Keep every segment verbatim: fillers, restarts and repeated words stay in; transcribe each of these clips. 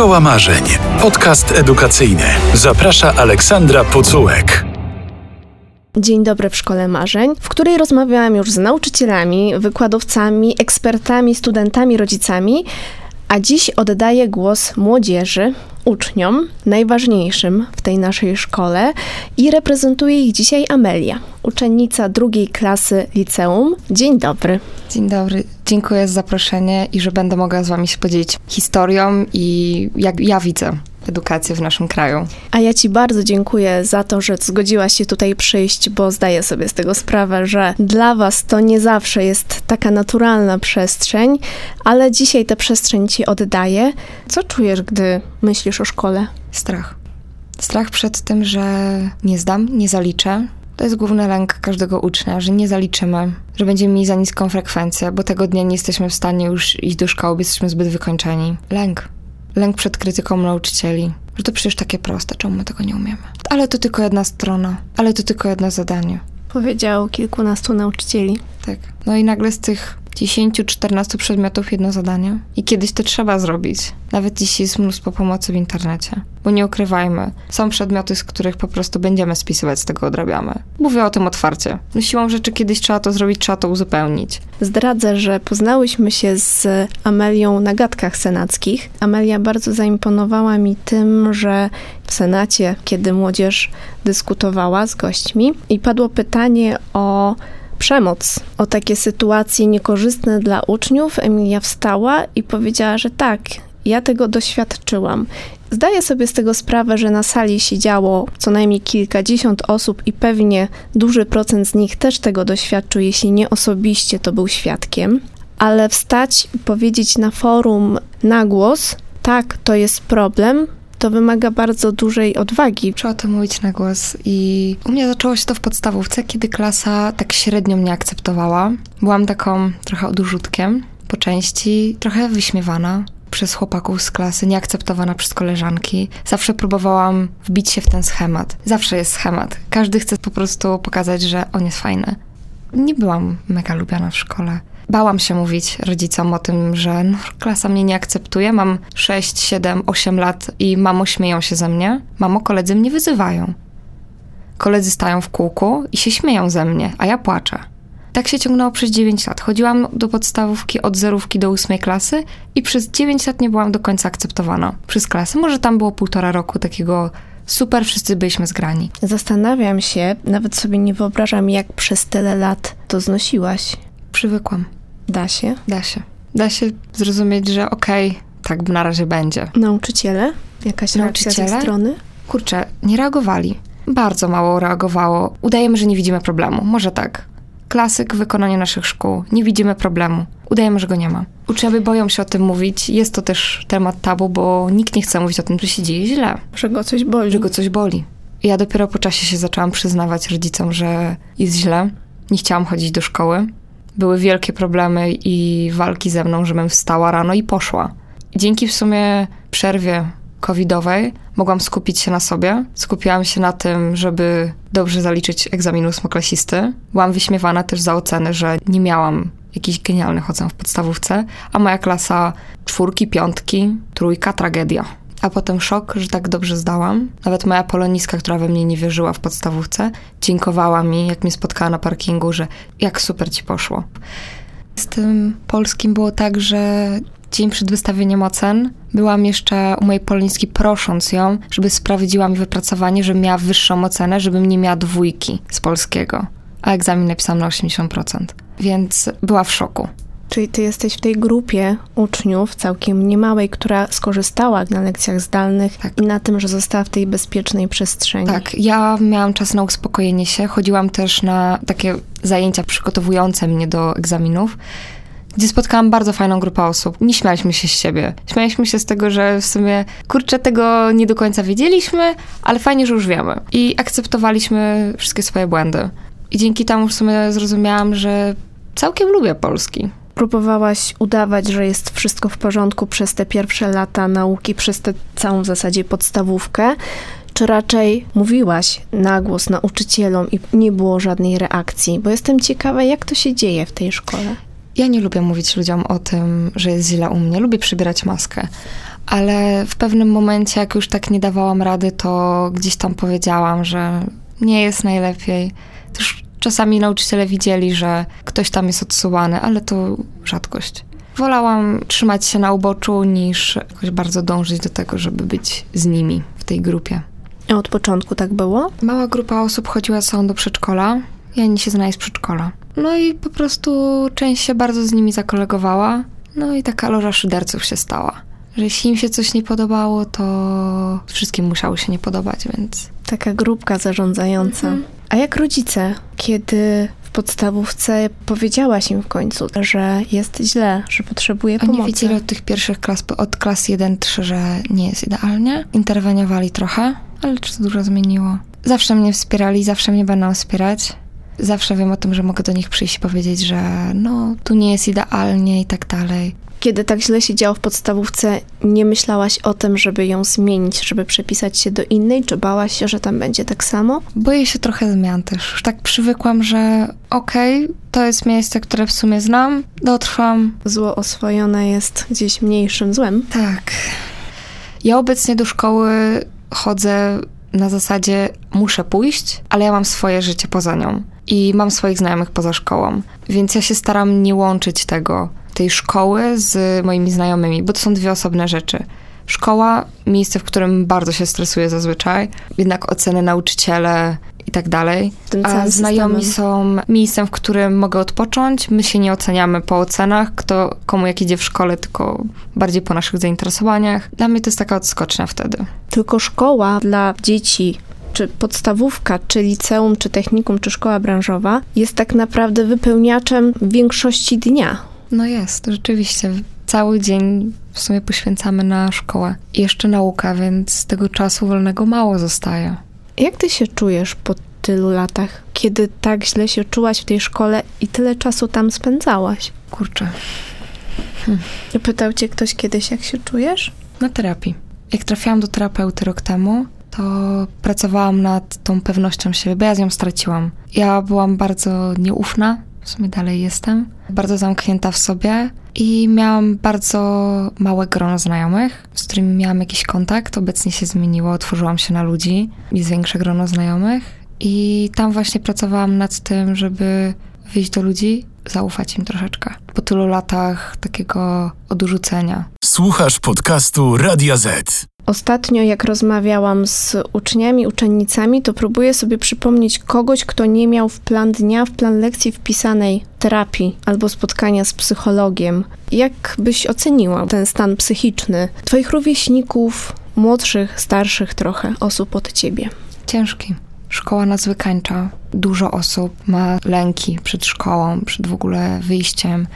Szkoła Marzeń. Podcast edukacyjny. Zaprasza Aleksandra Pucułek. Dzień dobry w Szkole Marzeń, w której rozmawiałam już z nauczycielami, wykładowcami, ekspertami, studentami, rodzicami, a dziś oddaję głos młodzieży, uczniom, najważniejszym w tej naszej szkole i reprezentuje ich dzisiaj Amelia, uczennica drugiej klasy liceum. Dzień dobry. Dzień dobry. Dziękuję za zaproszenie i że będę mogła z wami się podzielić historią i jak ja widzę edukację w naszym kraju. A ja ci bardzo dziękuję za to, że zgodziłaś się tutaj przyjść, bo zdaję sobie z tego sprawę, że dla was to nie zawsze jest taka naturalna przestrzeń, ale dzisiaj tę przestrzeń ci oddaję. Co czujesz, gdy myślisz o szkole? Strach. Strach przed tym, że nie zdam, nie zaliczę. To jest główny lęk każdego ucznia, że nie zaliczymy, że będziemy mieli za niską frekwencję, bo tego dnia nie jesteśmy w stanie już iść do szkoły, bo jesteśmy zbyt wykończeni. Lęk. Lęk przed krytyką nauczycieli, że to przecież takie proste, czemu my tego nie umiemy. Ale to tylko jedna strona, ale to tylko jedno zadanie. Powiedziało kilkunastu nauczycieli. Tak. No i nagle z tych dziesięciu, czternastu przedmiotów jedno zadanie. I kiedyś to trzeba zrobić. Nawet dzisiaj jest mnóstwo pomocy w internecie. Bo nie ukrywajmy, są przedmioty, z których po prostu będziemy spisywać, z tego odrabiamy. Mówię o tym otwarcie. No siłą rzeczy kiedyś trzeba to zrobić, trzeba to uzupełnić. Zdradzę, że poznałyśmy się z Amelią na gadkach senackich. Amelia bardzo zaimponowała mi tym, że w Senacie, kiedy młodzież dyskutowała z gośćmi i padło pytanie o przemoc, o takie sytuacje niekorzystne dla uczniów, Emilia wstała i powiedziała, że tak, ja tego doświadczyłam. Zdaję sobie z tego sprawę, że na sali siedziało co najmniej kilkadziesiąt osób i pewnie duży procent z nich też tego doświadczył, jeśli nie osobiście, to był świadkiem. Ale wstać i powiedzieć na forum na głos, tak, to jest problem, to wymaga bardzo dużej odwagi. Trzeba o tym mówić na głos i u mnie zaczęło się to w podstawówce, kiedy klasa tak średnio mnie akceptowała. Byłam taką trochę odurzutkiem po części, trochę wyśmiewana przez chłopaków z klasy, nieakceptowana przez koleżanki. Zawsze próbowałam wbić się w ten schemat. Zawsze jest schemat. Każdy chce po prostu pokazać, że on jest fajny. Nie byłam mega lubiana w szkole. Bałam się mówić rodzicom o tym, że no, klasa mnie nie akceptuje, mam sześć, siedem, osiem lat i mamo, śmieją się ze mnie. Mamo, koledzy mnie wyzywają. Koledzy stają w kółku i się śmieją ze mnie, a ja płaczę. Tak się ciągnęło przez dziewięć lat. Chodziłam do podstawówki od zerówki do ósmej klasy i przez dziewięć lat nie byłam do końca akceptowana przez klasę. Może tam było półtora roku takiego super, wszyscy byliśmy zgrani. Zastanawiam się, nawet sobie nie wyobrażam, jak przez tyle lat to znosiłaś. Przywykłam. Da się? Da się. Da się zrozumieć, że okej, okay, tak na razie będzie. Nauczyciele? Jakaś Nauczyciele? reakcja ze strony? Kurczę, nie reagowali. Bardzo mało reagowało. Udajemy, że nie widzimy problemu. Może tak. Klasyk, wykonanie naszych szkół. Nie widzimy problemu. Udajemy, że go nie ma. Uczniowie boją się o tym mówić. Jest to też temat tabu, bo nikt nie chce mówić o tym, że się dzieje źle. Że go coś boli. Że go coś boli. I ja dopiero po czasie się zaczęłam przyznawać rodzicom, że jest źle. Nie chciałam chodzić do szkoły. Były wielkie problemy i walki ze mną, żebym wstała rano i poszła. Dzięki w sumie przerwie covidowej mogłam skupić się na sobie. Skupiłam się na tym, żeby dobrze zaliczyć egzamin ósmoklasisty. Byłam wyśmiewana też za oceny, że nie miałam jakichś genialnych ocen w podstawówce, a moja klasa czwórki, piątki, trójka, tragedia. A potem szok, że tak dobrze zdałam. Nawet moja poloniska, która we mnie nie wierzyła w podstawówce, dziękowała mi, jak mnie spotkała na parkingu, że jak super ci poszło. Z tym polskim było tak, że dzień przed wystawieniem ocen byłam jeszcze u mojej polonistki, prosząc ją, żeby sprawdziła mi wypracowanie, żebym miała wyższą ocenę, żebym nie miała dwójki z polskiego. A egzamin napisałam na osiemdziesiąt procent. Więc była w szoku. Czyli ty jesteś w tej grupie uczniów całkiem niemałej, która skorzystała na lekcjach zdalnych tak. I na tym, że została w tej bezpiecznej przestrzeni. Tak, ja miałam czas na uspokojenie się. Chodziłam też na takie zajęcia przygotowujące mnie do egzaminów, gdzie spotkałam bardzo fajną grupę osób. Nie śmialiśmy się z siebie. Śmialiśmy się z tego, że w sumie, kurczę, tego nie do końca wiedzieliśmy, ale fajnie, że już wiemy. I akceptowaliśmy wszystkie swoje błędy. I dzięki temu w sumie zrozumiałam, że całkiem lubię polski. Próbowałaś udawać, że jest wszystko w porządku przez te pierwsze lata nauki, przez tę całą w zasadzie podstawówkę, czy raczej mówiłaś na głos nauczycielom i nie było żadnej reakcji? Bo jestem ciekawa, jak to się dzieje w tej szkole. Ja nie lubię mówić ludziom o tym, że jest źle u mnie. Lubię przybierać maskę. Ale w pewnym momencie, jak już tak nie dawałam rady, to gdzieś tam powiedziałam, że nie jest najlepiej. Też czasami nauczyciele widzieli, że ktoś tam jest odsuwany, ale to rzadkość. Wolałam trzymać się na uboczu, niż jakoś bardzo dążyć do tego, żeby być z nimi w tej grupie. A od początku tak było? Mała grupa osób chodziła całą do przedszkola. Ja nie się znałam z przedszkola. No i po prostu część się bardzo z nimi zakolegowała. No i taka loża szyderców się stała. Że jeśli im się coś nie podobało, to wszystkim musiało się nie podobać, więc... Taka grupka zarządzająca. Mhm. A jak rodzice, kiedy w podstawówce powiedziałaś im w końcu, że jest źle, że potrzebuje Oni pomocy? Oni widzieli od tych pierwszych klas, od klas jeden do trzech, że nie jest idealnie. Interweniowali trochę, ale czy to dużo zmieniło? Zawsze mnie wspierali, zawsze mnie będą wspierać. Zawsze wiem o tym, że mogę do nich przyjść i powiedzieć, że no, tu nie jest idealnie i tak dalej. Kiedy tak źle się działo w podstawówce, nie myślałaś o tym, żeby ją zmienić, żeby przepisać się do innej? Czy bałaś się, że tam będzie tak samo? Boję się trochę zmian też. Już tak przywykłam, że okej, okay, to jest miejsce, które w sumie znam, dotrwam. Zło oswojone jest gdzieś mniejszym złem. Tak. Ja obecnie do szkoły chodzę na zasadzie muszę pójść, ale ja mam swoje życie poza nią. I mam swoich znajomych poza szkołą. Więc ja się staram nie łączyć tego, tej szkoły z moimi znajomymi, bo to są dwie osobne rzeczy. Szkoła, miejsce, w którym bardzo się stresuję zazwyczaj, jednak oceny, nauczyciele i tak dalej. A znajomi są miejscem, w którym mogę odpocząć. My się nie oceniamy po ocenach, kto komu jak idzie w szkole, tylko bardziej po naszych zainteresowaniach. Dla mnie to jest taka odskocznia wtedy. Tylko szkoła dla dzieci, czy podstawówka, czy liceum, czy technikum, czy szkoła branżowa jest tak naprawdę wypełniaczem większości dnia. No jest, rzeczywiście. Cały dzień w sumie poświęcamy na szkołę. I jeszcze nauka, więc tego czasu wolnego mało zostaje. Jak ty się czujesz po tylu latach, kiedy tak źle się czułaś w tej szkole i tyle czasu tam spędzałaś? Kurczę. Hmm. Pytał cię ktoś kiedyś, jak się czujesz? Na terapii. Jak trafiłam do terapeuty rok temu, to pracowałam nad tą pewnością siebie, bo ja z nią straciłam. Ja byłam bardzo nieufna, w sumie dalej jestem, bardzo zamknięta w sobie i miałam bardzo małe grono znajomych, z którymi miałam jakiś kontakt, obecnie się zmieniło, otworzyłam się na ludzi, jest większe grono znajomych i tam właśnie pracowałam nad tym, żeby wyjść do ludzi, zaufać im troszeczkę. Po tylu latach takiego odrzucenia. Słuchasz podcastu Radia Z. Ostatnio, jak rozmawiałam z uczniami, uczennicami, to próbuję sobie przypomnieć kogoś, kto nie miał w plan dnia, w plan lekcji wpisanej terapii albo spotkania z psychologiem. Jak byś oceniła ten stan psychiczny twoich rówieśników, młodszych, starszych trochę osób od ciebie? Ciężki. Szkoła nas wykańcza. Dużo osób ma lęki przed szkołą, przed w ogóle wyjściem.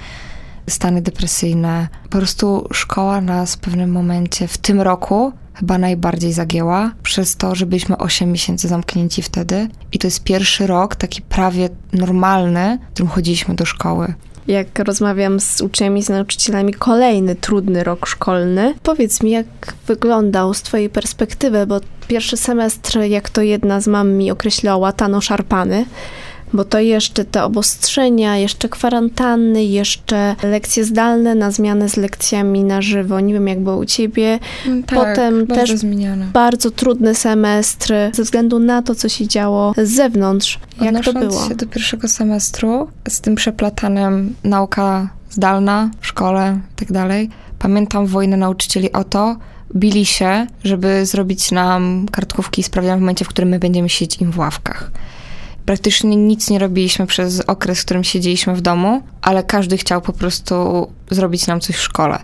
Stany depresyjne. Po prostu szkoła nas w pewnym momencie, w tym roku, chyba najbardziej zagięła, przez to, że byliśmy osiem miesięcy zamknięci wtedy. I to jest pierwszy rok taki prawie normalny, w którym chodziliśmy do szkoły. Jak rozmawiam z uczniami, z nauczycielami, kolejny trudny rok szkolny. Powiedz mi, jak wyglądał z twojej perspektywy, bo pierwszy semestr, jak to jedna z mam mi określała, łatano-szarpany. Bo to jeszcze te obostrzenia, jeszcze kwarantanny, jeszcze lekcje zdalne na zmianę z lekcjami na żywo. Nie wiem, jak było u ciebie. No tak, potem bardzo też zmieniane. Bardzo trudny semestr ze względu na to, co się działo z zewnątrz. Odnosząc jak to było? Się do pierwszego semestru z tym przeplatanem nauka zdalna w szkole i tak dalej. Pamiętam wojnę nauczycieli o to, bili się, żeby zrobić nam kartkówki i sprawdzian w momencie, w którym my będziemy siedzieć im w ławkach. Praktycznie nic nie robiliśmy przez okres, w którym siedzieliśmy w domu, ale każdy chciał po prostu zrobić nam coś w szkole.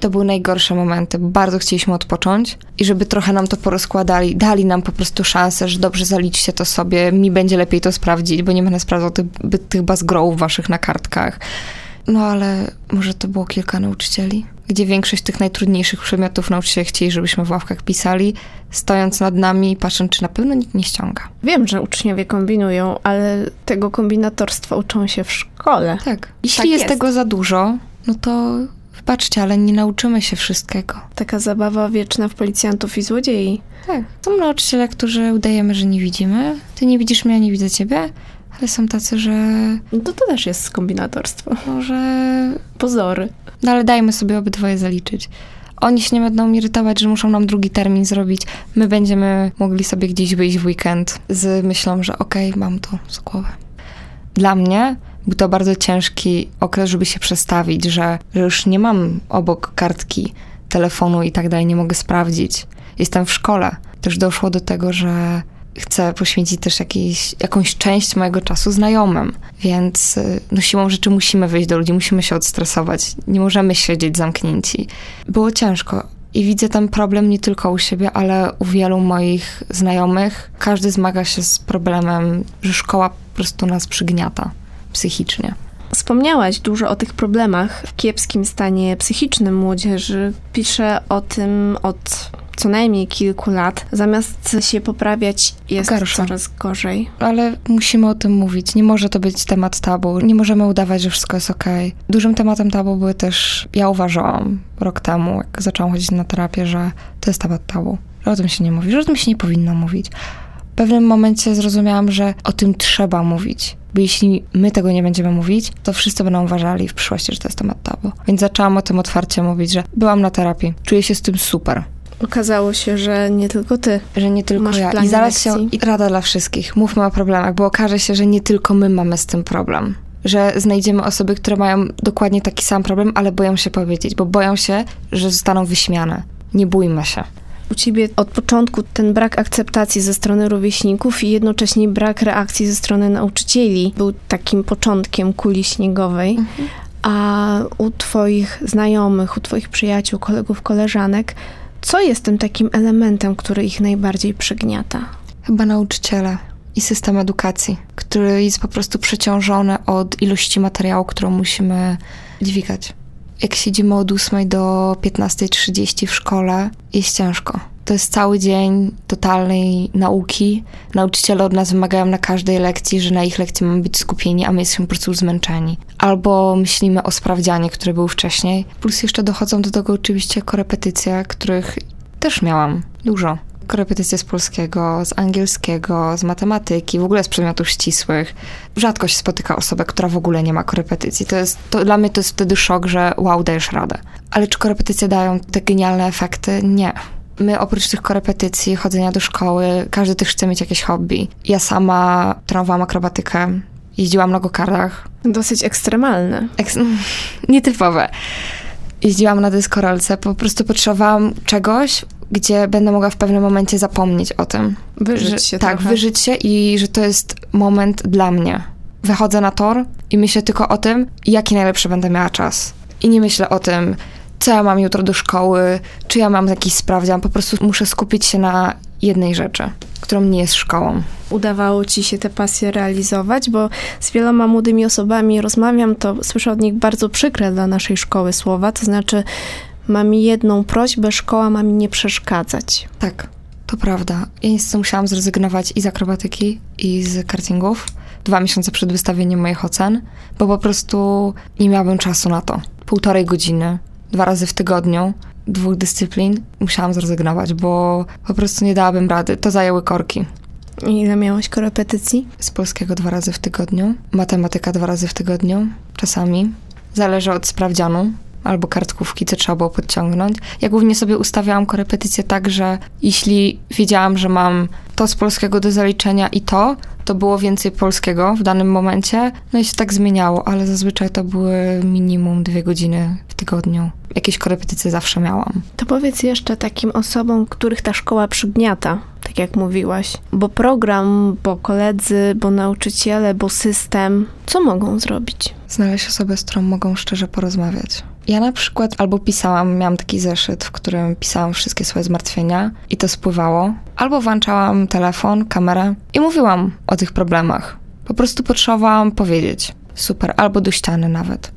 To były najgorsze momenty, bo bardzo chcieliśmy odpocząć i żeby trochę nam to porozkładali, dali nam po prostu szansę, że dobrze zaliczcie to sobie, mi będzie lepiej to sprawdzić, bo nie będę sprawdzał tych, tych bazgrołów waszych na kartkach. No ale może to było kilka nauczycieli, gdzie większość tych najtrudniejszych przedmiotów nauczyciele chcieli, żebyśmy w ławkach pisali, stojąc nad nami i patrząc, czy na pewno nikt nie ściąga. Wiem, że uczniowie kombinują, ale tego kombinatorstwa uczą się w szkole. Tak. Jeśli tak jest, jest tego za dużo, no to wybaczcie, ale nie nauczymy się wszystkiego. Taka zabawa wieczna w policjantów i złodziei. Tak. Są nauczyciele, którzy udajemy, że nie widzimy. Ty nie widzisz mnie, ja nie widzę ciebie. Ale są tacy, że... No to, to też jest kombinatorstwo. Może... Pozory. No ale dajmy sobie obydwoje zaliczyć. Oni się nie będą irytować, że muszą nam drugi termin zrobić. My będziemy mogli sobie gdzieś wyjść w weekend z myślą, że okej, okay, mam to z głowy. Dla mnie był to bardzo ciężki okres, żeby się przestawić, że, że już nie mam obok kartki, telefonu i tak dalej, nie mogę sprawdzić. Jestem w szkole. Też doszło do tego, że chcę poświęcić też jakiejś, jakąś część mojego czasu znajomym, więc no, siłą rzeczy musimy wyjść do ludzi, musimy się odstresować, nie możemy siedzieć zamknięci. Było ciężko i widzę ten problem nie tylko u siebie, ale u wielu moich znajomych. Każdy zmaga się z problemem, że szkoła po prostu nas przygniata psychicznie. Wspomniałaś dużo o tych problemach w kiepskim stanie psychicznym młodzieży. Piszę o tym od co najmniej kilku lat. Zamiast się poprawiać, jest Garsza. coraz gorzej. Ale musimy o tym mówić. Nie może to być temat tabu. Nie możemy udawać, że wszystko jest okej. Okay. Dużym tematem tabu były też, ja uważałam rok temu, jak zaczęłam chodzić na terapię, że to jest temat tabu. Że o tym się nie mówi, że o tym się nie powinno mówić. W pewnym momencie zrozumiałam, że o tym trzeba mówić. Bo jeśli my tego nie będziemy mówić, to wszyscy będą uważali w przyszłości, że to jest temat tabu. Więc zaczęłam o tym otwarcie mówić, że byłam na terapii. Czuję się z tym super. Okazało się, że nie tylko ty. Że nie tylko masz ja. I zaraz się i rada dla wszystkich. Mówmy o problemach, bo okaże się, że nie tylko my mamy z tym problem. Że znajdziemy osoby, które mają dokładnie taki sam problem, ale boją się powiedzieć, bo boją się, że zostaną wyśmiane. Nie bójmy się. U ciebie od początku ten brak akceptacji ze strony rówieśników i jednocześnie brak reakcji ze strony nauczycieli był takim początkiem kuli śniegowej. Mhm. A u twoich znajomych, u twoich przyjaciół, kolegów, koleżanek, co jest tym takim elementem, który ich najbardziej przygniata? Chyba nauczyciele i system edukacji, który jest po prostu przeciążony od ilości materiału, którą musimy dźwigać. Jak siedzimy od ósmej do piętnastej trzydzieści w szkole, jest ciężko. To jest cały dzień totalnej nauki. Nauczyciele od nas wymagają na każdej lekcji, że na ich lekcji mamy być skupieni, a my jesteśmy po prostu zmęczeni. Albo myślimy o sprawdzianie, które było wcześniej. Plus jeszcze dochodzą do tego oczywiście korepetycje, których też miałam dużo. Korepetycje z polskiego, z angielskiego, z matematyki, w ogóle z przedmiotów ścisłych. Rzadko się spotyka osobę, która w ogóle nie ma korepetycji. To jest, to dla mnie to jest wtedy szok, że wow, dajesz radę. Ale czy korepetycje dają te genialne efekty? Nie. My oprócz tych korepetycji, chodzenia do szkoły, każdy też chce mieć jakieś hobby. Ja sama trenowałam akrobatykę, jeździłam na go-kartach. Dosyć ekstremalne. Eks- nietypowe. Jeździłam na dyskorolce, po prostu potrzebowałam czegoś, gdzie będę mogła w pewnym momencie zapomnieć o tym. Wyżyć się trochę. Tak, wyżyć się i że to jest moment dla mnie. Wychodzę na tor i myślę tylko o tym, jaki najlepszy będę miała czas. I nie myślę o tym, co ja mam jutro do szkoły, czy ja mam jakiś sprawdzian. Po prostu muszę skupić się na jednej rzeczy, którą nie jest szkołą. Udawało ci się te pasje realizować, bo z wieloma młodymi osobami rozmawiam, to słyszę od nich bardzo przykre dla naszej szkoły słowa, to znaczy mam jedną prośbę, szkoła ma mi nie przeszkadzać. Tak, to prawda. Ja niestety musiałam zrezygnować i z akrobatyki, i z kartingów dwa miesiące przed wystawieniem moich ocen, bo po prostu nie miałabym czasu na to. Półtorej godziny, dwa razy w tygodniu, dwóch dyscyplin musiałam zrezygnować, bo po prostu nie dałabym rady. To zajęły korki. I ile miałaś korepetycji? Z polskiego dwa razy w tygodniu, matematyka dwa razy w tygodniu, czasami. Zależy od sprawdzianu. Albo kartkówki, co trzeba było podciągnąć. Ja głównie sobie ustawiałam korepetycje tak, że jeśli wiedziałam, że mam to z polskiego do zaliczenia i to, to było więcej polskiego w danym momencie. No i się tak zmieniało, ale zazwyczaj to były minimum dwie godziny w tygodniu. Jakieś korepetycje zawsze miałam. To powiedz jeszcze takim osobom, których ta szkoła przygniata, tak jak mówiłaś. Bo program, bo koledzy, bo nauczyciele, bo system. Co mogą zrobić? Znaleźć osobę, z którą mogą szczerze porozmawiać. Ja na przykład albo pisałam, miałam taki zeszyt, w którym pisałam wszystkie swoje zmartwienia i to spływało. Albo włączałam telefon, kamerę i mówiłam o tych problemach. Po prostu potrzebowałam powiedzieć. Super, albo do ściany nawet.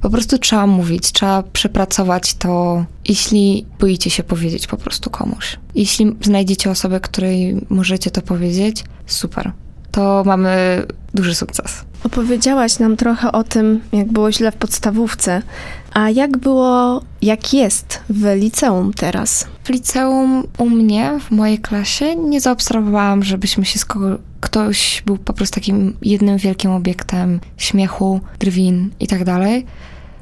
Po prostu trzeba mówić, trzeba przepracować to, jeśli boicie się powiedzieć po prostu komuś. Jeśli znajdziecie osobę, której możecie to powiedzieć, super. To mamy duży sukces. Opowiedziałaś nam trochę o tym, jak było źle w podstawówce, a jak było, jak jest w liceum teraz? W liceum u mnie, w mojej klasie, nie zaobserwowałam, żebyśmy się z kogo... Ktoś był po prostu takim jednym wielkim obiektem śmiechu, drwin i tak dalej.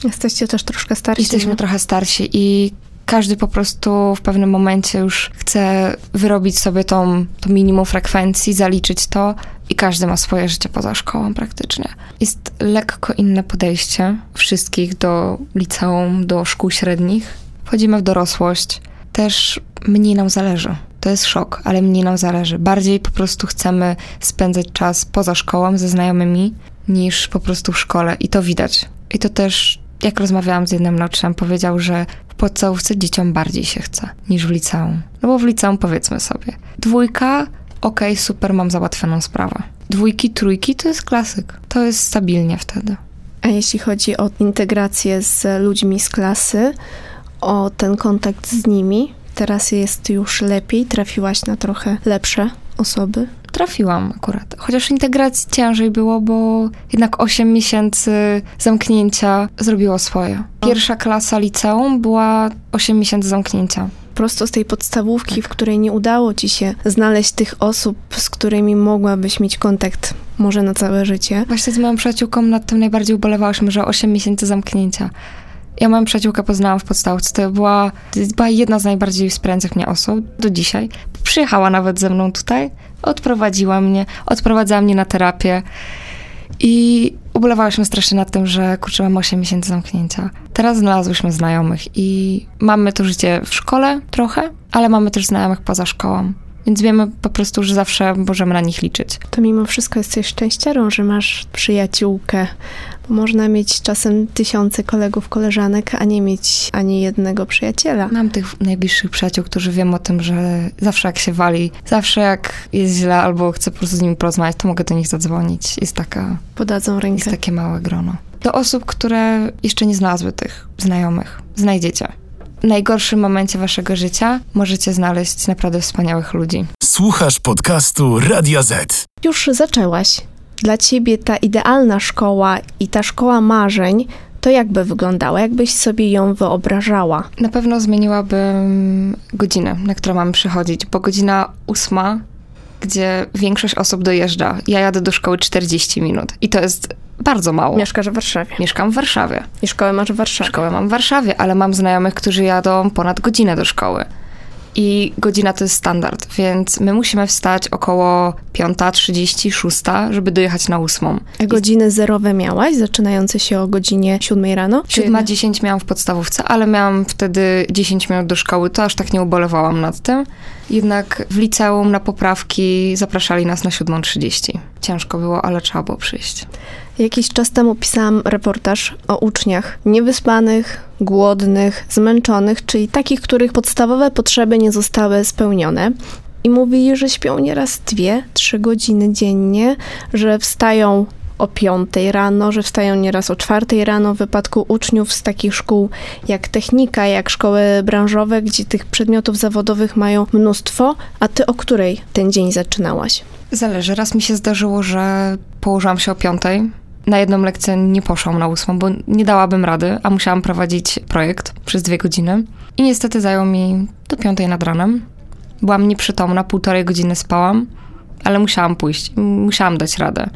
Jesteście też troszkę starsi. Jesteśmy nie? trochę starsi i każdy po prostu w pewnym momencie już chce wyrobić sobie tą, to minimum frekwencji, zaliczyć to i każdy ma swoje życie poza szkołą praktycznie. Jest lekko inne podejście wszystkich do liceum, do szkół średnich. Wchodzimy w dorosłość. Też mniej nam zależy. To jest szok, ale mniej nam zależy. Bardziej po prostu chcemy spędzać czas poza szkołą, ze znajomymi, niż po prostu w szkole. I to widać. I to też, jak rozmawiałam z jednym nauczycielem, powiedział, że w podstawówce dzieciom bardziej się chce niż w liceum. No bo w liceum powiedzmy sobie, dwójka, okej, okay, super, mam załatwioną sprawę. Dwójki, trójki to jest klasyk. To jest stabilnie wtedy. A jeśli chodzi o integrację z ludźmi z klasy, o ten kontakt z nimi, teraz jest już lepiej? Trafiłaś na trochę lepsze osoby? Trafiłam akurat. Chociaż integracji ciężej było, bo jednak osiem miesięcy zamknięcia zrobiło swoje. Pierwsza klasa liceum była osiem miesięcy zamknięcia. Prosto z tej podstawówki, tak. W której nie udało ci się znaleźć tych osób, z którymi mogłabyś mieć kontakt może na całe życie. Właśnie z moją przyjaciółką nad tym najbardziej ubolewałyśmy, że osiem miesięcy zamknięcia. Ja moją przyjaciółkę poznałam w podstawce, to była, to była jedna z najbardziej wspierających mnie osób do dzisiaj. Przyjechała nawet ze mną tutaj, odprowadziła mnie, odprowadzała mnie na terapię i ubolewałyśmy strasznie nad tym, że kurczę, mam osiem miesięcy zamknięcia. Teraz znalazłyśmy znajomych i mamy to życie w szkole trochę, ale mamy też znajomych poza szkołą. Więc wiemy po prostu, że zawsze możemy na nich liczyć. To mimo wszystko jesteś szczęściarą, że masz przyjaciółkę. Bo można mieć czasem tysiące kolegów, koleżanek, a nie mieć ani jednego przyjaciela. Mam tych najbliższych przyjaciół, którzy wiem o tym, że zawsze jak się wali, zawsze jak jest źle albo chcę po prostu z nimi porozmawiać, to mogę do nich zadzwonić. Jest taka... Podadzą rękę. Jest takie małe grono. Do osób, które jeszcze nie znalazły tych znajomych. Znajdziecie. W najgorszym momencie waszego życia możecie znaleźć naprawdę wspaniałych ludzi. Słuchasz podcastu Radia Z. Już zaczęłaś. Dla ciebie ta idealna szkoła i ta szkoła marzeń, to jakby wyglądała? Jakbyś sobie ją wyobrażała? Na pewno zmieniłabym godzinę, na którą mam przychodzić, bo godzina ósma, gdzie większość osób dojeżdża. Ja jadę do szkoły czterdzieści minut i to jest... Bardzo mało. Mieszkasz w Warszawie. Mieszkam w Warszawie. I szkołę masz w Warszawie. Szkołę mam w Warszawie, ale mam znajomych, którzy jadą ponad godzinę do szkoły. I godzina to jest standard, więc my musimy wstać około piąta trzydzieści, szósta, żeby dojechać na ósmą. A godziny zerowe miałaś, zaczynające się o godzinie siódmej rano? siódma dziesięć miałam w podstawówce, ale miałam wtedy dziesięć minut do szkoły, to aż tak nie ubolewałam nad tym. Jednak w liceum na poprawki zapraszali nas na siódmą trzydzieści. Ciężko było, ale trzeba było przyjść. Jakiś czas temu pisałam reportaż o uczniach niewyspanych, głodnych, zmęczonych, czyli takich, których podstawowe potrzeby nie zostały spełnione. I mówili, że śpią nieraz dwie, trzy godziny dziennie, że wstają o piątej rano, że wstają nieraz o czwartej rano w wypadku uczniów z takich szkół jak technika, jak szkoły branżowe, gdzie tych przedmiotów zawodowych mają mnóstwo. A ty o której ten dzień zaczynałaś? Zależy. Raz mi się zdarzyło, że położyłam się o piątej. Na jedną lekcję nie poszłam na ósmą, bo nie dałabym rady, a musiałam prowadzić projekt przez dwie godziny. I niestety zajęło mi do piątej nad ranem. Byłam nieprzytomna, półtorej godziny spałam, ale musiałam pójść. Musiałam dać radę.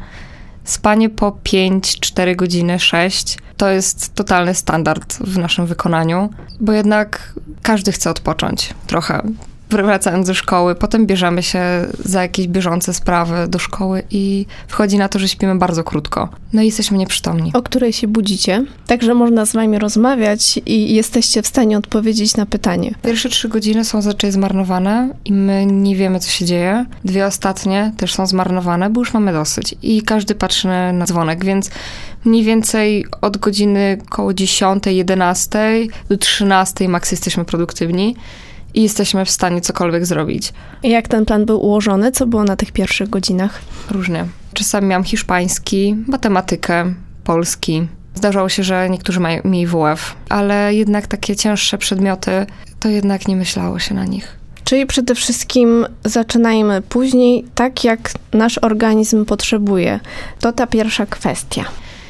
Spanie po pięć, cztery godziny, sześć to jest totalny standard w naszym wykonaniu, bo jednak każdy chce odpocząć trochę. Wracając do szkoły, potem bierzemy się za jakieś bieżące sprawy do szkoły i wchodzi na to, że śpimy bardzo krótko. No i jesteśmy nieprzytomni. O której się budzicie, także można z wami rozmawiać i jesteście w stanie odpowiedzieć na pytanie. Pierwsze trzy godziny są zazwyczaj zmarnowane i my nie wiemy, co się dzieje. Dwie ostatnie też są zmarnowane, bo już mamy dosyć i każdy patrzy na dzwonek, więc mniej więcej od godziny koło dziesiątej, jedenastej do trzynastej maks jesteśmy produktywni. I jesteśmy w stanie cokolwiek zrobić. I jak ten plan był ułożony? Co było na tych pierwszych godzinach? Różnie. Czasami miałam hiszpański, matematykę, polski. Zdarzało się, że niektórzy mieli W F, ale jednak takie cięższe przedmioty, to jednak nie myślało się na nich. Czyli przede wszystkim zaczynajmy później, tak jak nasz organizm potrzebuje. To ta pierwsza kwestia.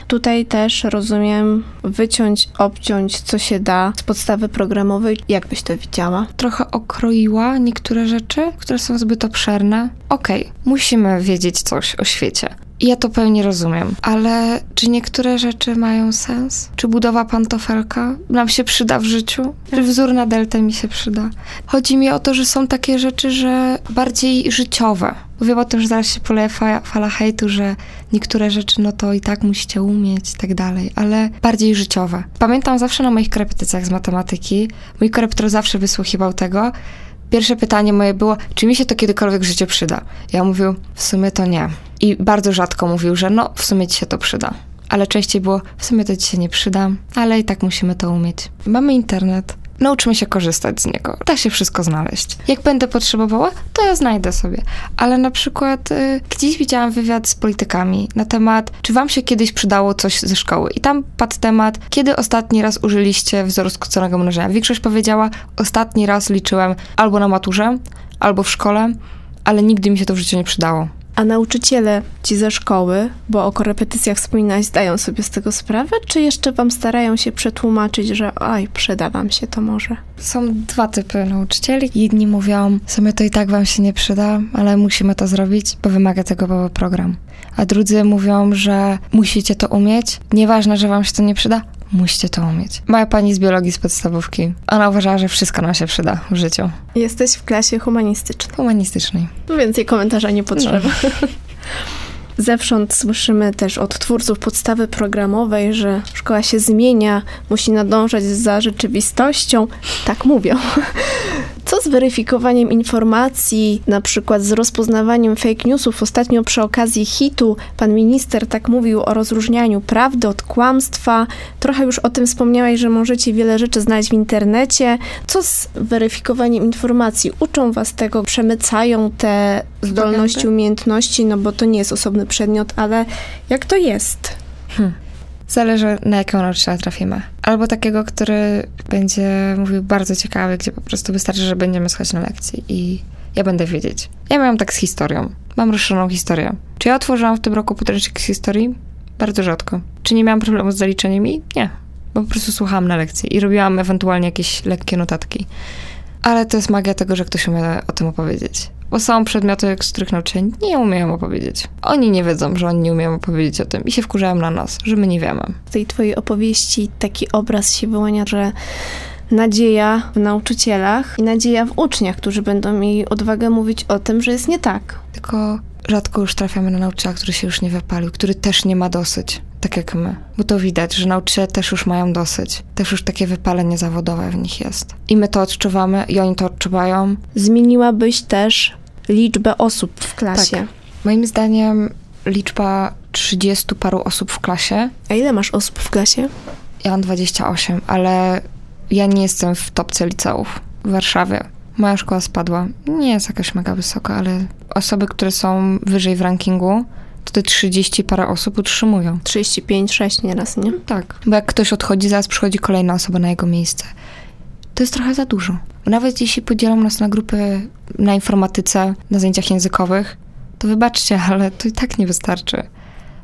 Tutaj też, rozumiem, wyciąć, obciąć, co się da z podstawy programowej. Jak byś to widziała? Trochę okroiła niektóre rzeczy, które są zbyt obszerne. Okej, okay, musimy wiedzieć coś o świecie. Ja to pełnie rozumiem, ale czy niektóre rzeczy mają sens? Czy budowa pantofelka nam się przyda w życiu? Czy wzór na deltę mi się przyda? Chodzi mi o to, że są takie rzeczy, że bardziej życiowe. Mówię o tym, że zaraz się poleje fa- fala hejtu, że niektóre rzeczy, no to i tak musicie umieć i tak dalej, ale bardziej życiowe. Pamiętam zawsze na moich korepetycjach z matematyki, mój korepetytor zawsze wysłuchiwał tego. Pierwsze pytanie moje było, czy mi się to kiedykolwiek w życiu przyda? Ja mówił, w sumie to nie. I bardzo rzadko mówił, że no, w sumie ci się to przyda. Ale częściej było, w sumie to ci się nie przyda, ale i tak musimy to umieć. Mamy internet, nauczmy się korzystać z niego. Da się wszystko znaleźć. Jak będę potrzebowała, to ja znajdę sobie. Ale na przykład y, gdzieś widziałam wywiad z politykami na temat, czy wam się kiedyś przydało coś ze szkoły. I tam padł temat, kiedy ostatni raz użyliście wzoru skróconego mnożenia. Większość powiedziała, ostatni raz liczyłem albo na maturze, albo w szkole, ale nigdy mi się to w życiu nie przydało. A nauczyciele ci ze szkoły, bo o korepetycjach wspominałaś, zdają sobie z tego sprawę, czy jeszcze wam starają się przetłumaczyć, że oj, przyda wam się to może? Są dwa typy nauczycieli. Jedni mówią, w sumie to i tak wam się nie przyda, ale musimy to zrobić, bo wymaga tego program. A drudzy mówią, że musicie to umieć, nieważne, że wam się to nie przyda, musicie to umieć. Moja pani z biologii z podstawówki, ona uważała, że wszystko nam się przyda w życiu. Jesteś w klasie humanistycznej. Humanistycznej. Więcej komentarza nie potrzeba. No. Zewsząd słyszymy też od twórców podstawy programowej, że szkoła się zmienia, musi nadążać za rzeczywistością. Tak mówią. Co z weryfikowaniem informacji, na przykład z rozpoznawaniem fake newsów? Ostatnio przy okazji hitu pan minister tak mówił o rozróżnianiu prawdy od kłamstwa. Trochę już o tym wspomniałaś, że możecie wiele rzeczy znaleźć w internecie. Co z weryfikowaniem informacji? Uczą was tego, przemycają te zdolności, umiejętności, no bo to nie jest osobny przedmiot, ale jak to jest? Hmm. Zależy, na jakiego nauczyciela trafimy. Albo takiego, który będzie mówił bardzo ciekawy, gdzie po prostu wystarczy, że będziemy słuchać na lekcji i ja będę wiedzieć. Ja miałam tak z historią. Mam rozszerzoną historię. Czy ja otworzyłam w tym roku podręcznik z historii? Bardzo rzadko. Czy nie miałam problemu z zaliczeniami? Nie. Bo po prostu słuchałam na lekcji i robiłam ewentualnie jakieś lekkie notatki. Ale to jest magia tego, że ktoś umie o tym opowiedzieć. Bo są przedmioty, z których nauczyciele nie umieją opowiedzieć. Oni nie wiedzą, że oni nie umieją opowiedzieć o tym i się wkurzają na nas, że my nie wiemy. Z tej twojej opowieści taki obraz się wyłania, że nadzieja w nauczycielach i nadzieja w uczniach, którzy będą mieli odwagę mówić o tym, że jest nie tak. Tylko rzadko już trafiamy na nauczyciela, który się już nie wypalił, który też nie ma dosyć, tak jak my. Bo to widać, że nauczyciele też już mają dosyć. Też już takie wypalenie zawodowe w nich jest. I my to odczuwamy i oni to odczuwają. Zmieniłabyś też liczbę osób w klasie. Tak. Moim zdaniem liczba trzydziestu paru osób w klasie. A ile masz osób w klasie? Ja mam dwadzieścia osiem, ale ja nie jestem w topce liceów w Warszawie. Moja szkoła spadła. Nie jest jakaś mega wysoka, ale osoby, które są wyżej w rankingu, to te trzydzieści parę osób utrzymują. trzydzieści pięć, sześć nieraz, nie? Tak. Bo jak ktoś odchodzi, zaraz przychodzi kolejna osoba na jego miejsce. To jest trochę za dużo. Nawet jeśli podzielą nas na grupy na informatyce, na zajęciach językowych, to wybaczcie, ale to i tak nie wystarczy.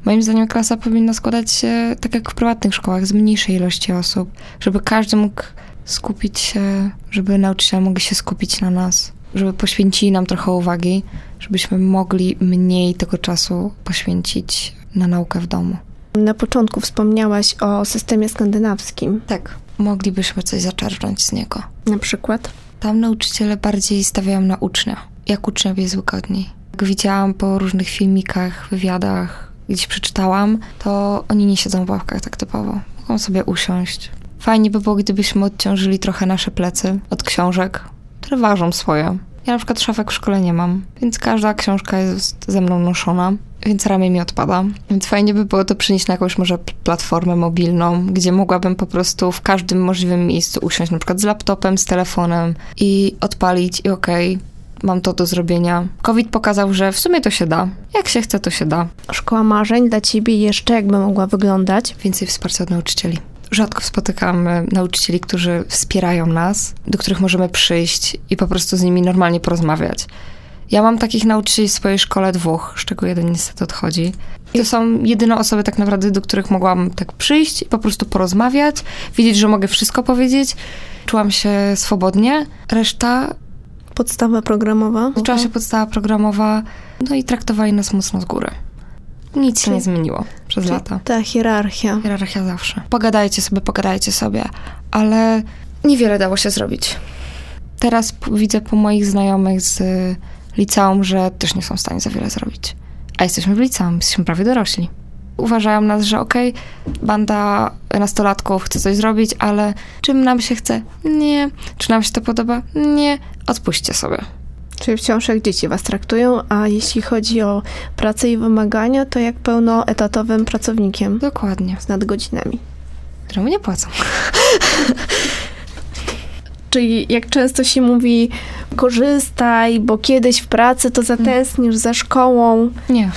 Moim zdaniem klasa powinna składać się, tak jak w prywatnych szkołach, z mniejszej ilości osób, żeby każdy mógł skupić się, żeby nauczyciele mogli się skupić na nas, żeby poświęcili nam trochę uwagi, żebyśmy mogli mniej tego czasu poświęcić na naukę w domu. Na początku wspomniałaś o systemie skandynawskim. Tak. Moglibyśmy coś zaczerpnąć z niego. Na przykład? Tam nauczyciele bardziej stawiają na ucznia. Jak uczniowi jest wygodniej. Jak widziałam po różnych filmikach, wywiadach, gdzieś przeczytałam, to oni nie siedzą w ławkach tak typowo. Mogą sobie usiąść. Fajnie by było, gdybyśmy odciążyli trochę nasze plecy od książek, które ważą swoje. Ja na przykład szafek w szkole nie mam, więc każda książka jest ze mną noszona, więc ramię mi odpada. Więc fajnie by było to przenieść na jakąś może platformę mobilną, gdzie mogłabym po prostu w każdym możliwym miejscu usiąść, na przykład z laptopem, z telefonem i odpalić i okej, okay, mam to do zrobienia. COVID pokazał, że w sumie to się da. Jak się chce, to się da. Szkoła marzeń dla ciebie jeszcze jakby mogła wyglądać? Więcej wsparcia od nauczycieli. rzadko spotykam nauczycieli, którzy wspierają nas, do których możemy przyjść i po prostu z nimi normalnie porozmawiać. Ja mam takich nauczycieli w swojej szkole dwóch, z czego jeden niestety odchodzi. To są jedyne osoby tak naprawdę, do których mogłam tak przyjść i po prostu porozmawiać, wiedzieć, że mogę wszystko powiedzieć. Czułam się swobodnie. Reszta... Podstawa programowa. Zaczęła się podstawa programowa, no i traktowali nas mocno z góry. Nic się nie zmieniło przez lata. Ta hierarchia. Hierarchia zawsze. Pogadajcie sobie, pogadajcie sobie, ale niewiele dało się zrobić. Teraz widzę po moich znajomych z liceum, że też nie są w stanie za wiele zrobić. A jesteśmy w liceum, jesteśmy prawie dorośli. Uważają nas, że okej, okay, banda nastolatków chce coś zrobić, ale czym nam się chce? Nie. Czy nam się to podoba? Nie. Odpuśćcie sobie. Czyli wciąż jak dzieci was traktują, a jeśli chodzi o pracę i wymagania, to jak pełnoetatowym pracownikiem. Dokładnie. Z nadgodzinami. Które mu nie płacą. Czyli jak często się mówi, korzystaj, bo kiedyś w pracy to zatęsknisz za szkołą. Nie.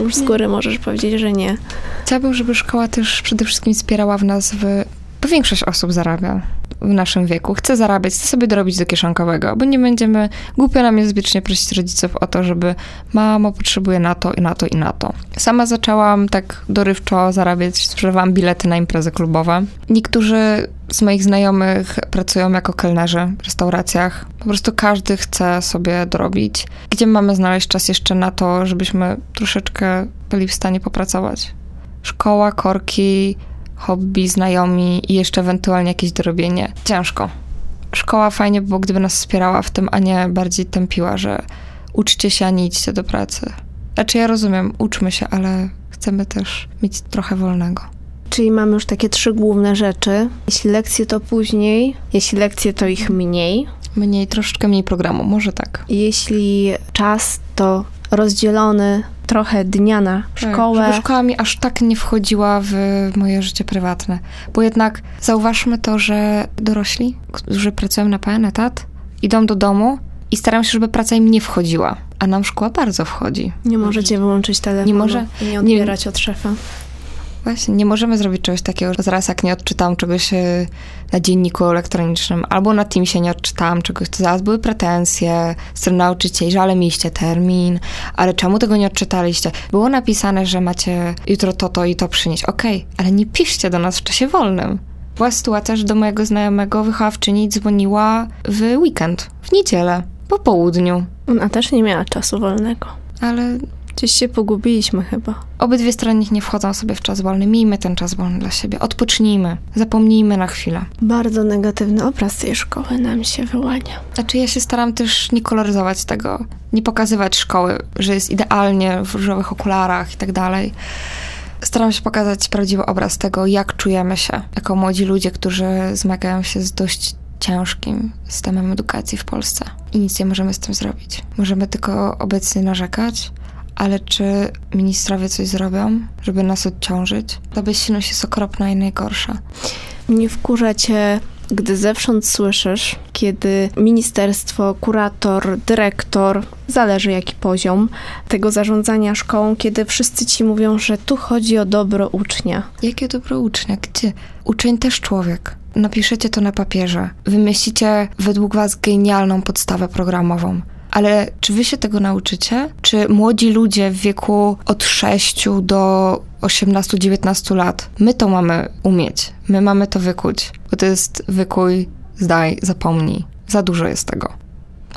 Już z góry możesz powiedzieć, że nie. Chciałabym, żeby szkoła też przede wszystkim wspierała w nas w... Bo większość osób zarabia w naszym wieku. Chce zarabiać, chce sobie dorobić do kieszonkowego, bo nie będziemy... Głupio nam jest wiecznie prosić rodziców o to, żeby mamo, potrzebuje na to i na to i na to. Sama zaczęłam tak dorywczo zarabiać, sprzedawałam bilety na imprezy klubowe. Niektórzy z moich znajomych pracują jako kelnerzy w restauracjach. Po prostu każdy chce sobie dorobić. Gdzie mamy znaleźć czas jeszcze na to, żebyśmy troszeczkę byli w stanie popracować? Szkoła, korki... hobby, znajomi i jeszcze ewentualnie jakieś dorobienie. Ciężko. Szkoła fajnie by było, gdyby nas wspierała w tym, a nie bardziej tępiła, że uczcie się, a nie idźcie do pracy. Znaczy ja rozumiem, uczmy się, ale chcemy też mieć trochę wolnego. Czyli mamy już takie trzy główne rzeczy. Jeśli lekcje, to później. Jeśli lekcje, to ich mniej. Mniej, troszeczkę mniej programu, może tak. Jeśli czas, to rozdzielony trochę dnia na szkołę. Tak, żeby szkoła mi aż tak nie wchodziła w moje życie prywatne. Bo jednak zauważmy to, że dorośli, którzy pracują na pełen etat, idą do domu i starają się, żeby praca im nie wchodziła. A nam szkoła bardzo wchodzi. Nie możecie wyłączyć telefonu nie może, i nie odbierać nie, od szefa. Właśnie, nie możemy zrobić czegoś takiego, że zaraz jak nie odczytałam czegoś na dzienniku elektronicznym, albo na Teamsie nie odczytałam czegoś, to zaraz były pretensje z strony nauczycieli, że ale mieliście termin, ale czemu tego nie odczytaliście? Było napisane, że macie jutro to, to i to przynieść. Okej, okay, ale nie piszcie do nas w czasie wolnym. Była sytuacja, że do mojego znajomego wychowawczyni dzwoniła w weekend, w niedzielę, po południu. Ona też nie miała czasu wolnego. Ale... Gdzieś się pogubiliśmy chyba. Obydwie strony nie wchodzą sobie w czas wolny. Miejmy ten czas wolny dla siebie. Odpocznijmy. Zapomnijmy na chwilę. Bardzo negatywny obraz tej szkoły nam się wyłania. Znaczy ja się staram też nie koloryzować tego. Nie pokazywać szkoły, że jest idealnie w różowych okularach i tak dalej. Staram się pokazać prawdziwy obraz tego, jak czujemy się jako młodzi ludzie, którzy zmagają się z dość ciężkim systemem edukacji w Polsce. I nic nie możemy z tym zrobić. Możemy tylko obecnie narzekać, ale czy ministrowie coś zrobią, żeby nas odciążyć? Ta bezsilność jest okropna i najgorsza. Nie wkurza cię, gdy zewsząd słyszysz, kiedy ministerstwo, kurator, dyrektor, zależy jaki poziom tego zarządzania szkołą, kiedy wszyscy ci mówią, że tu chodzi o dobro ucznia. Jakie dobro ucznia? Gdzie? Uczeń też człowiek. Napiszecie to na papierze. Wymyślicie według was genialną podstawę programową. Ale czy wy się tego nauczycie? Czy młodzi ludzie w wieku od sześciu do osiemnastu dziewiętnastu lat? My to mamy umieć. My mamy to wykuć. Bo to jest wykuj, zdaj, zapomnij. Za dużo jest tego.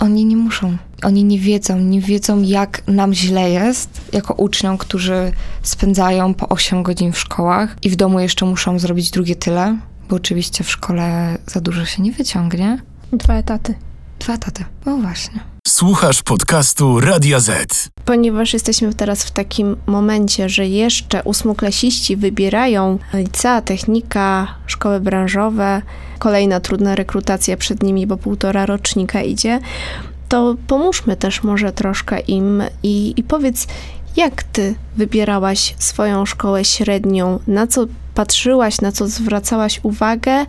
Oni nie muszą. Oni nie wiedzą. Nie wiedzą, jak nam źle jest jako uczniom, którzy spędzają po osiem godzin w szkołach i w domu jeszcze muszą zrobić drugie tyle, bo oczywiście w szkole za dużo się nie wyciągnie. Dwa etaty. Dwa etaty. No właśnie. Słuchasz podcastu Radia Z. Ponieważ jesteśmy teraz w takim momencie, że jeszcze ósmoklasiści wybierają licea, technika, szkoły branżowe, kolejna trudna rekrutacja przed nimi, bo półtora rocznika idzie, to pomóżmy też może troszkę im i, i powiedz, jak ty wybierałaś swoją szkołę średnią, na co patrzyłaś, na co zwracałaś uwagę,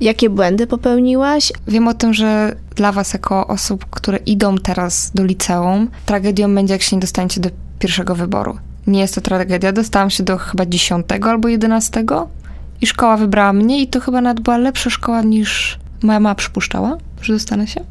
jakie błędy popełniłaś? Wiem o tym, że dla was jako osób, które idą teraz do liceum, tragedią będzie, jak się nie dostaniecie do pierwszego wyboru. Nie jest to tragedia. Dostałam się do chyba dziesiątego albo jedenastego i szkoła wybrała mnie i to chyba nawet była lepsza szkoła niż moja mama przypuszczała, że dostanę się.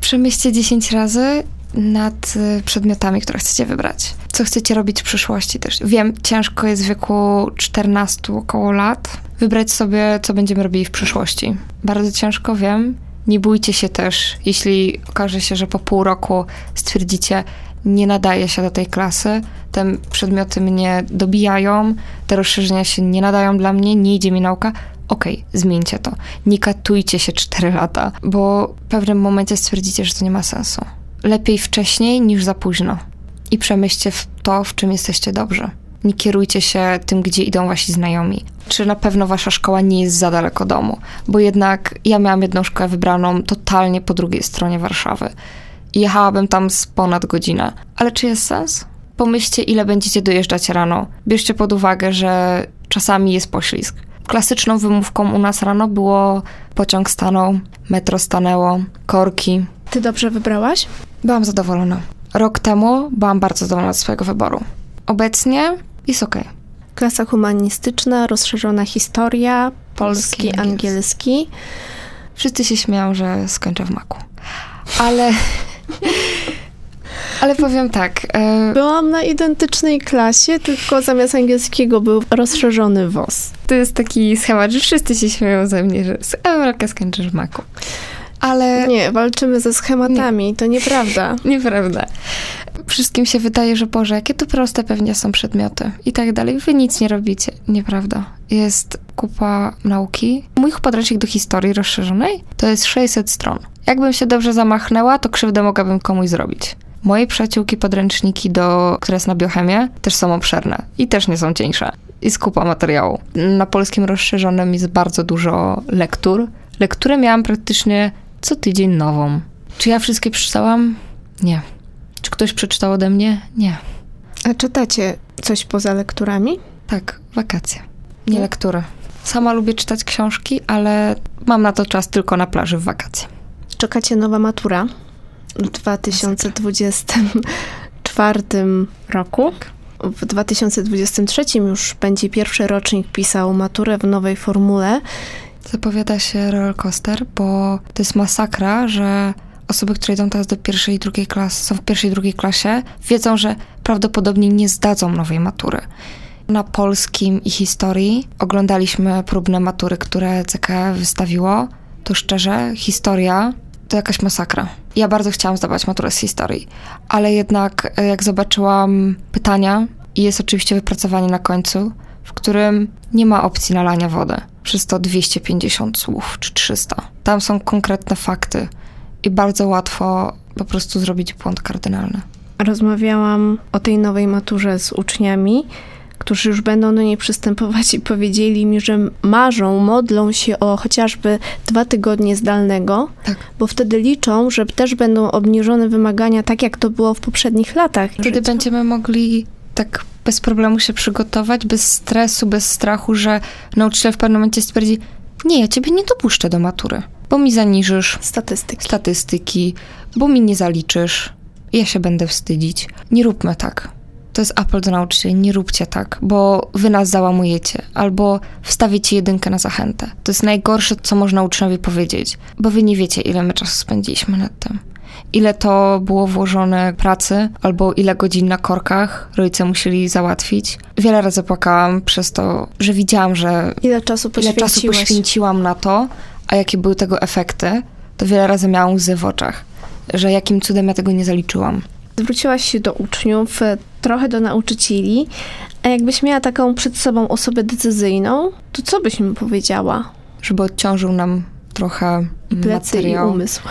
Przemyślcie dziesięć razy nad przedmiotami, które chcecie wybrać. Co chcecie robić w przyszłości też. Wiem, ciężko jest w wieku czternastu około lat wybrać sobie, co będziemy robili w przyszłości. Bardzo ciężko, wiem. Nie bójcie się też, jeśli okaże się, że po pół roku stwierdzicie, nie nadaje się do tej klasy, te przedmioty mnie dobijają, te rozszerzenia się nie nadają dla mnie, nie idzie mi nauka. Okej, okay, zmieńcie to. Nie katujcie się cztery lata, bo w pewnym momencie stwierdzicie, że to nie ma sensu. Lepiej wcześniej niż za późno. I przemyślcie to, w czym jesteście dobrzy. Nie kierujcie się tym, gdzie idą wasi znajomi. Czy na pewno wasza szkoła nie jest za daleko domu? Bo jednak ja miałam jedną szkołę wybraną totalnie po drugiej stronie Warszawy. I jechałabym tam z ponad godzinę. Ale czy jest sens? Pomyślcie, ile będziecie dojeżdżać rano. Bierzcie pod uwagę, że czasami jest poślizg. Klasyczną wymówką u nas rano było pociąg stanął, metro stanęło, korki. Ty dobrze wybrałaś? Byłam zadowolona. Rok temu byłam bardzo zadowolona ze swojego wyboru. Obecnie jest okej. Okay. Klasa humanistyczna, rozszerzona historia, polski, polski angielski. angielski. Wszyscy się śmieją, że skończę w maku. Ale... Ale powiem tak. Y... Byłam na identycznej klasie, tylko zamiast angielskiego był rozszerzony W O S. To jest taki schemat, że wszyscy się śmieją ze mnie, że z M L K skończysz w maku. Ale... Nie, walczymy ze schematami. Nie. To nieprawda. Nieprawda. Wszystkim się wydaje, że Boże, jakie to proste pewnie są przedmioty i tak dalej. Wy nic nie robicie. Nieprawda. Jest kupa nauki. Mój podręcznik do historii rozszerzonej to jest sześćset stron. Jakbym się dobrze zamachnęła, to krzywdę mogłabym komuś zrobić. Moje przyjaciółki podręczniki, do, które są na biochemię, też są obszerne i też nie są cieńsze. Jest kupa materiału. Na polskim rozszerzonym jest bardzo dużo lektur. Lekturę miałam praktycznie co tydzień nową. Czy ja wszystkie przeczytałam? Nie. Czy ktoś przeczytał ode mnie? Nie. A czytacie coś poza lekturami? Tak, wakacje. Nie, nie lektury. Sama lubię czytać książki, ale mam na to czas tylko na plaży w wakacje. Czekacie nowa matura w dwa tysiące dwudziestym czwartym roku. W dwa tysiące dwudziestym trzecim już będzie pierwszy rocznik pisał maturę w nowej formule. Zapowiada się rollercoaster, bo to jest masakra, że osoby, które idą teraz do pierwszej i drugiej klasy, są w pierwszej i drugiej klasie, wiedzą, że prawdopodobnie nie zdadzą nowej matury. Na polskim i historii oglądaliśmy próbne matury, które C K E wystawiło. To szczerze, historia to jakaś masakra. Ja bardzo chciałam zdawać maturę z historii, ale jednak jak zobaczyłam pytania i jest oczywiście wypracowanie na końcu, w którym nie ma opcji nalania wody. Przez to dwieście pięćdziesiąt słów czy trzysta. Tam są konkretne fakty i bardzo łatwo po prostu zrobić błąd kardynalny. Rozmawiałam o tej nowej maturze z uczniami, którzy już będą do niej przystępować i powiedzieli mi, że marzą, modlą się o chociażby dwa tygodnie zdalnego, tak. Bo wtedy liczą, że też będą obniżone wymagania, tak jak to było w poprzednich latach. Wtedy będziemy mogli tak bez problemu się przygotować, bez stresu, bez strachu, że nauczyciel w pewnym momencie stwierdzi, nie, ja ciebie nie dopuszczę do matury, bo mi zaniżysz statystyki, statystyki bo mi nie zaliczysz, ja się będę wstydzić. Nie róbmy tak. To jest apel do nauczycieli, nie róbcie tak, bo wy nas załamujecie, albo wstawicie jedynkę na zachętę. To jest najgorsze, co można uczniowi powiedzieć, bo wy nie wiecie, ile my czasu spędziliśmy nad tym. Ile to było włożone pracy, albo ile godzin na korkach rodzice musieli załatwić. Wiele razy płakałam przez to, że widziałam, że ile czasu, ile czasu poświęciłam na to, a jakie były tego efekty, to wiele razy miałam łzy w oczach, że jakim cudem ja tego nie zaliczyłam. Zwróciłaś się do uczniów, trochę do nauczycieli, a jakbyś miała taką przed sobą osobę decyzyjną, to co byś mi powiedziała? Żeby odciążył nam trochę i plecy materiał. I umysł.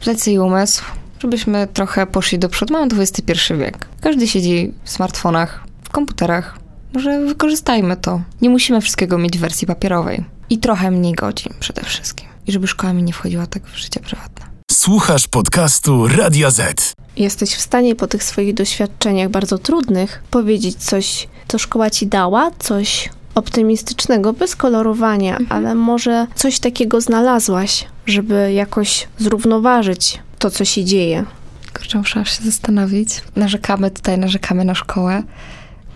Plecy i umysł, żebyśmy trochę poszli do przodu. Mamy dwudziesty pierwszy wiek. Każdy siedzi w smartfonach, w komputerach. Może wykorzystajmy to. Nie musimy wszystkiego mieć w wersji papierowej. I trochę mniej godzin przede wszystkim. I żeby szkoła mi nie wchodziła tak w życie prywatne. Słuchasz podcastu Radio Z. Jesteś w stanie po tych swoich doświadczeniach bardzo trudnych powiedzieć coś, co szkoła ci dała, coś optymistycznego, bez kolorowania, mhm. ale może coś takiego znalazłaś, żeby jakoś zrównoważyć to, co się dzieje. Kurczę, musiałam się zastanowić. Narzekamy tutaj, narzekamy na szkołę.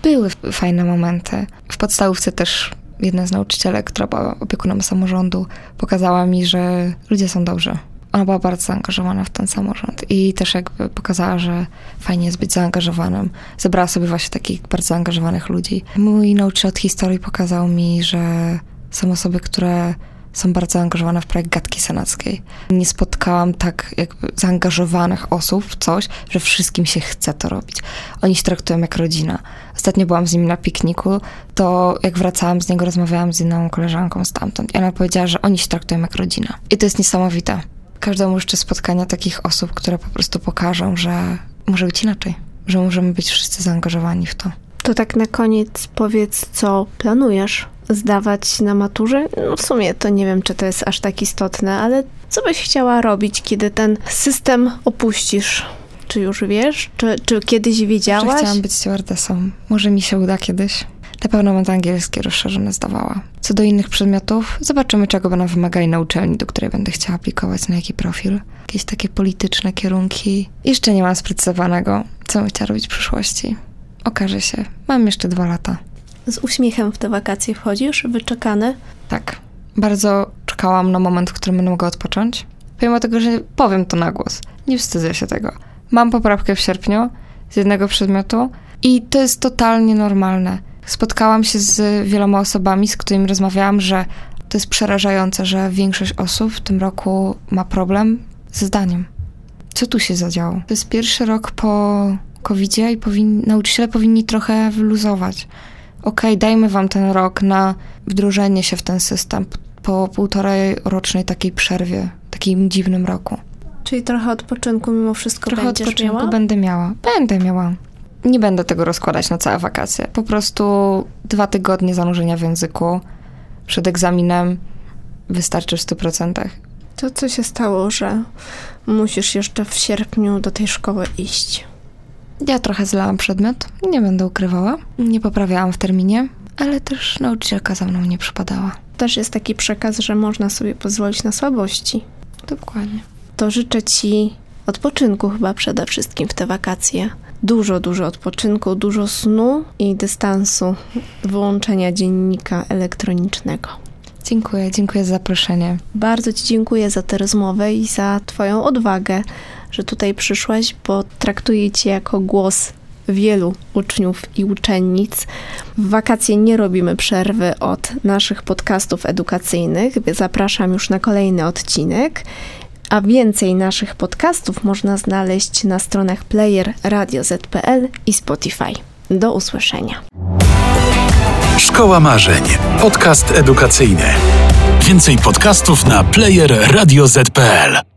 Były fajne momenty. W podstawówce też jedna z nauczycielek, która była opiekunem samorządu, pokazała mi, że ludzie są dobrzy. Ona była bardzo zaangażowana w ten samorząd i też jakby pokazała, że fajnie jest być zaangażowanym. Zebrała sobie właśnie takich bardzo zaangażowanych ludzi. Mój nauczyciel od historii pokazał mi, że są osoby, które są bardzo zaangażowane w projekt Gadki Senackiej. Nie spotkałam tak jakby zaangażowanych osób w coś, że wszystkim się chce to robić. Oni się traktują jak rodzina. Ostatnio byłam z nimi na pikniku, to jak wracałam z niego, rozmawiałam z inną koleżanką stamtąd i ona powiedziała, że oni się traktują jak rodzina. I to jest niesamowite. Każdemu życzę spotkania takich osób, które po prostu pokażą, że może być inaczej, że możemy być wszyscy zaangażowani w to. To tak na koniec powiedz, co planujesz zdawać na maturze? No w sumie to nie wiem, czy to jest aż tak istotne, ale co byś chciała robić, kiedy ten system opuścisz? Czy już wiesz? Czy, czy kiedyś wiedziałaś? Może chciałam być stewardessą. Może mi się uda kiedyś. Na pewno będę angielskie rozszerzone zdawała. Co do innych przedmiotów, zobaczymy, czego będą wymagały na uczelni, do której będę chciała aplikować, na jaki profil. Jakieś takie polityczne kierunki. Jeszcze nie mam sprecyzowanego, co bym chciała robić w przyszłości. Okaże się. Mam jeszcze dwa lata. Z uśmiechem w te wakacje wchodzisz? Wyczekany? Tak. Bardzo czekałam na moment, w którym będę mogła odpocząć. Pomimo tego, że powiem to na głos. Nie wstydzę się tego. Mam poprawkę w sierpniu z jednego przedmiotu i to jest totalnie normalne. Spotkałam się z wieloma osobami, z którymi rozmawiałam, że to jest przerażające, że większość osób w tym roku ma problem ze zdaniem. Co tu się zadziało? To jest pierwszy rok po kowidzie i powin- nauczyciele powinni trochę wyluzować. Okej, okay, dajmy wam ten rok na wdrożenie się w ten system po półtorej rocznej takiej przerwie, takim dziwnym roku. Czyli trochę odpoczynku mimo wszystko trochę będziesz odpoczynku miała? będę miała. Będę miała. Nie będę tego rozkładać na całe wakacje. Po prostu dwa tygodnie zanurzenia w języku przed egzaminem wystarczy w stu procentach. To co się stało, że musisz jeszcze w sierpniu do tej szkoły iść? Ja trochę zlałam przedmiot, nie będę ukrywała. Nie poprawiałam w terminie, ale też nauczycielka za mną nie przypadała. Też jest taki przekaz, że można sobie pozwolić na słabości. Dokładnie. To życzę ci odpoczynku chyba przede wszystkim w te wakacje. Dużo, dużo odpoczynku, dużo snu i dystansu, wyłączenia dziennika elektronicznego. Dziękuję, dziękuję za zaproszenie. Bardzo ci dziękuję za tę rozmowę i za twoją odwagę, że tutaj przyszłaś, bo traktuję cię jako głos wielu uczniów i uczennic. W wakacje nie robimy przerwy od naszych podcastów edukacyjnych. Zapraszam już na kolejny odcinek. A więcej naszych podcastów można znaleźć na stronach Player, radio zet kropka pe el i Spotify. Do usłyszenia. Szkoła Marzeń. Podcast edukacyjny. Więcej podcastów na Player, radio zet kropka pe el.